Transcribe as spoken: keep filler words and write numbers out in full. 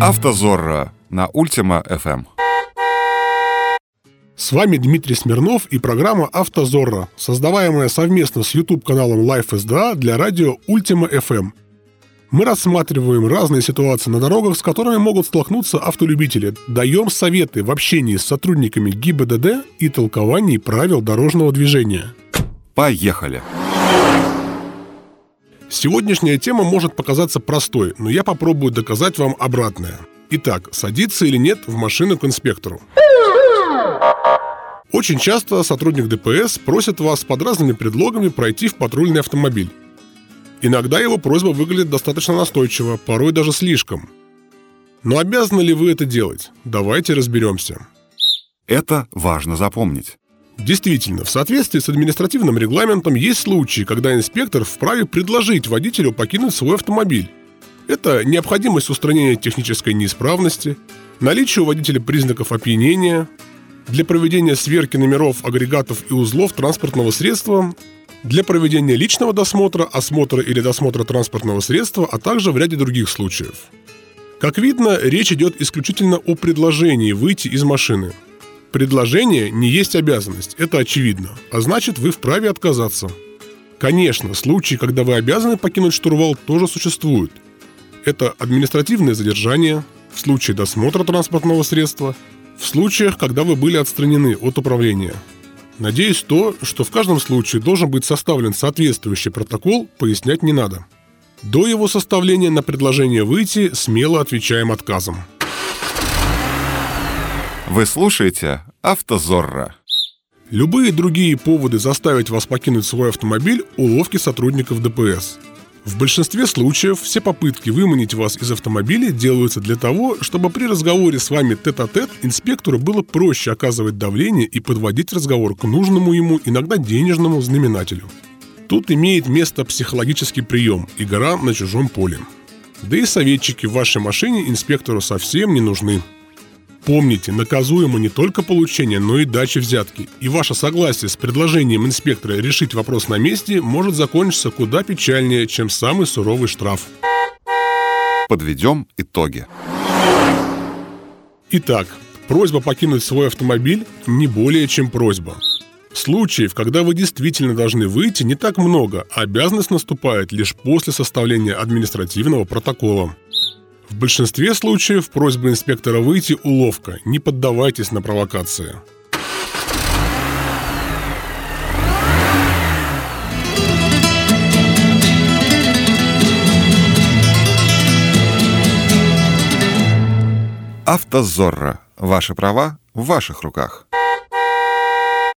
Автозорро на Ультима эф эм. С вами Дмитрий Смирнов и программа «Автозорро», создаваемая совместно с YouTube-каналом Life эс ди эй для радио Ультима эф эм. Мы рассматриваем разные ситуации на дорогах, с которыми могут столкнуться автолюбители. Даем советы в общении с сотрудниками ГИБДД и толковании правил дорожного движения. Поехали! Сегодняшняя тема может показаться простой, но я попробую доказать вам обратное. Итак, садиться или нет в машину к инспектору? Очень часто сотрудник дэ пэ эс просит вас под разными предлогами пройти в патрульный автомобиль. Иногда его просьба выглядит достаточно настойчиво, порой даже слишком. Но обязаны ли вы это делать? Давайте разберемся. Это важно запомнить. Действительно, в соответствии с административным регламентом есть случаи, когда инспектор вправе предложить водителю покинуть свой автомобиль. Это необходимость устранения технической неисправности, наличие у водителя признаков опьянения, для проведения сверки номеров, агрегатов и узлов транспортного средства, для проведения личного досмотра, осмотра или досмотра транспортного средства, а также в ряде других случаев. Как видно, речь идет исключительно о предложении выйти из машины. Предложение не есть обязанность, это очевидно, а значит, вы вправе отказаться. Конечно, случаи, когда вы обязаны покинуть штурвал, тоже существуют. Это административное задержание, в случае досмотра транспортного средства, в случаях, когда вы были отстранены от управления. Надеюсь, то, что в каждом случае должен быть составлен соответствующий протокол, пояснять не надо. До его составления на предложение выйти смело отвечаем отказом. Вы слушаете «Автозорро». Любые другие поводы заставить вас покинуть свой автомобиль – уловки сотрудников дэ пэ эс. В большинстве случаев все попытки выманить вас из автомобиля делаются для того, чтобы при разговоре с вами тет-а-тет инспектору было проще оказывать давление и подводить разговор к нужному ему, иногда денежному знаменателю. Тут имеет место психологический прием – игра на чужом поле. Да и советчики в вашей машине инспектору совсем не нужны. Помните, наказуемо не только получение, но и дача взятки. И ваше согласие с предложением инспектора решить вопрос на месте может закончиться куда печальнее, чем самый суровый штраф. Подведем итоги. Итак, просьба покинуть свой автомобиль не более чем просьба. Случаев, когда вы действительно должны выйти, не так много, а обязанность наступает лишь после составления административного протокола. В большинстве случаев просьба инспектора выйти – уловка. Не поддавайтесь на провокации. Автозорро. Ваши права в ваших руках.